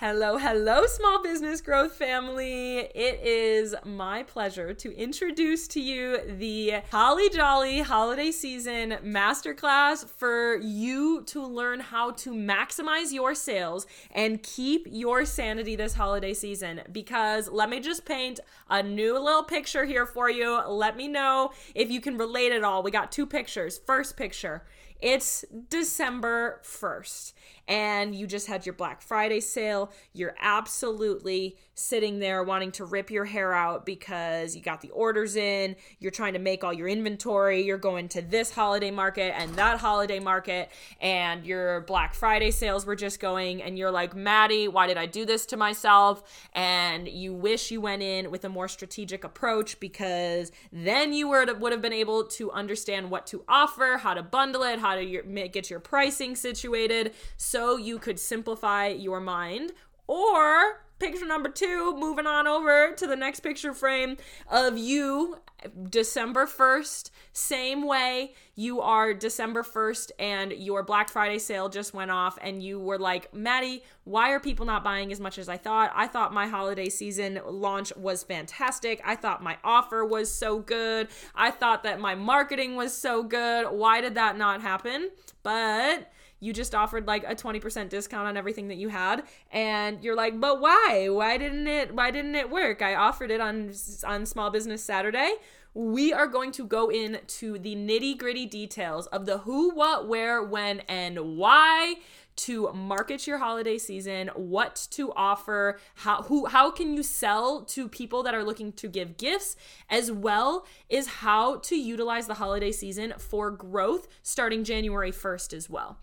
Hello, hello, small business growth family. It is my pleasure to introduce to you the Holly Jolly Holiday Season Masterclass for you to learn how to maximize your sales and keep your sanity this holiday season. Because let me just paint a new little picture here for you. Let me know if you can relate at all. We got two pictures. First picture. It's December 1st and you just had your Black Friday sale. You're absolutely sitting there wanting to rip your hair out because you got the orders in, you're trying to make all your inventory, you're going to this holiday market and that holiday market, and your Black Friday sales were just going, and you're like, Maddie, why did I do this to myself? And you wish you went in with a more strategic approach, because then you would have been able to understand what to offer, how to bundle it, how to get your pricing situated, so you could simplify your mind. Or picture number two, moving on over to the next picture frame of you, December 1st, same way. You are December 1st and your Black Friday sale just went off and you were like, Maddie, why are people not buying as much as I thought? I thought my holiday season launch was fantastic. I thought my offer was so good. I thought that my marketing was so good. Why did that not happen? But you just offered like a 20% discount on everything that you had, and you're like, but why? Why didn't it work? I offered it on Small Business Saturday. We are going to go into the nitty-gritty details of the who, what, where, when, and why to market your holiday season, what to offer, how can you sell to people that are looking to give gifts, as well as how to utilize the holiday season for growth starting January 1st as well.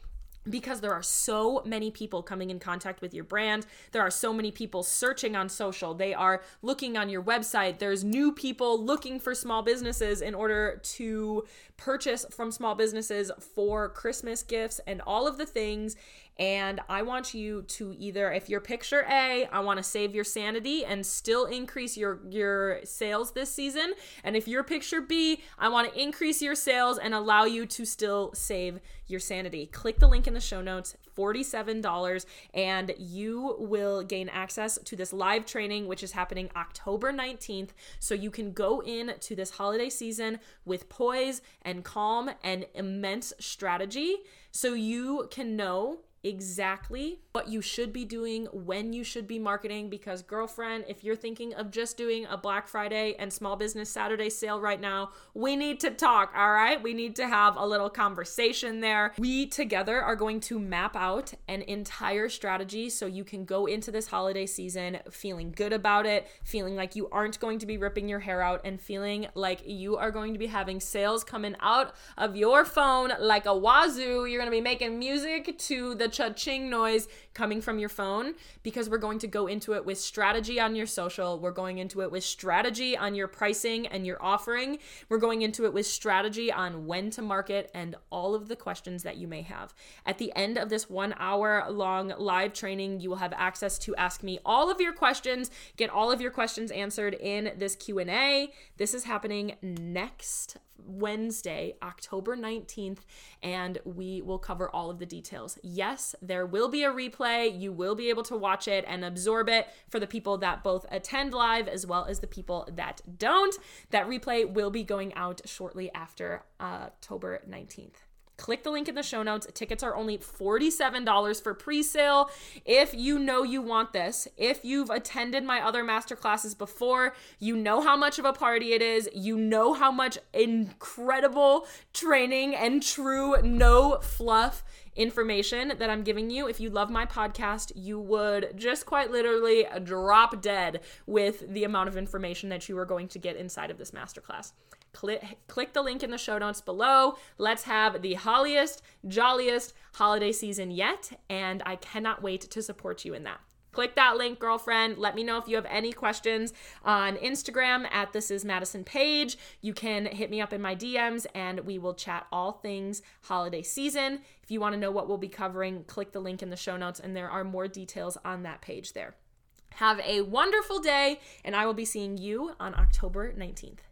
Because there are so many people coming in contact with your brand. There are so many people searching on social. They are looking on your website. There's new people looking for small businesses in order to purchase from small businesses for Christmas gifts and all of the things. And I want you to either, if you're picture A, I want to save your sanity and still increase your sales this season. And if you're picture B, I want to increase your sales and allow you to still save your sanity. Click the link in the show notes, $47, and you will gain access to this live training, which is happening October 19th. So you can go into this holiday season with poise and calm and immense strategy, so you can know exactly what you should be doing, when you should be marketing. Because girlfriend, if you're thinking of just doing a Black Friday and Small Business Saturday sale right now, we need to talk, all right? We need to have a little conversation there. We together are going to map out an entire strategy so you can go into this holiday season feeling good about it, feeling like you aren't going to be ripping your hair out, and feeling like you are going to be having sales coming out of your phone like a wazoo. You're going to be making music to the cha-ching noise coming from your phone, because we're going to go into it with strategy on your social. We're going into it with strategy on your pricing and your offering. We're going into it with strategy on when to market and all of the questions that you may have. At the end of this 1 hour long live training, you will have access to ask me all of your questions, get all of your questions answered in this Q&A. This is happening next Wednesday, October 19th, and we will cover all of the details. Yes, there will be a replay. You will be able to watch it and absorb it for the people that both attend live as well as the people that don't. That replay will be going out shortly after October 19th. Click the link in the show notes. Tickets are only $47 for pre-sale. If you know you want this, if you've attended my other masterclasses before, you know how much of a party it is. You know how much incredible training and true no fluff information that I'm giving you. If you love my podcast, you would just quite literally drop dead with the amount of information that you are going to get inside of this masterclass. Click the link in the show notes below. Let's have the holliest, jolliest holiday season yet, and I cannot wait to support you in that. Click that link, girlfriend. Let me know if you have any questions on Instagram at This Is Madison Page. You can hit me up in my DMs and we will chat all things holiday season. If you want to know what we'll be covering, click the link in the show notes and there are more details on that page there. Have a wonderful day, and I will be seeing you on October 19th.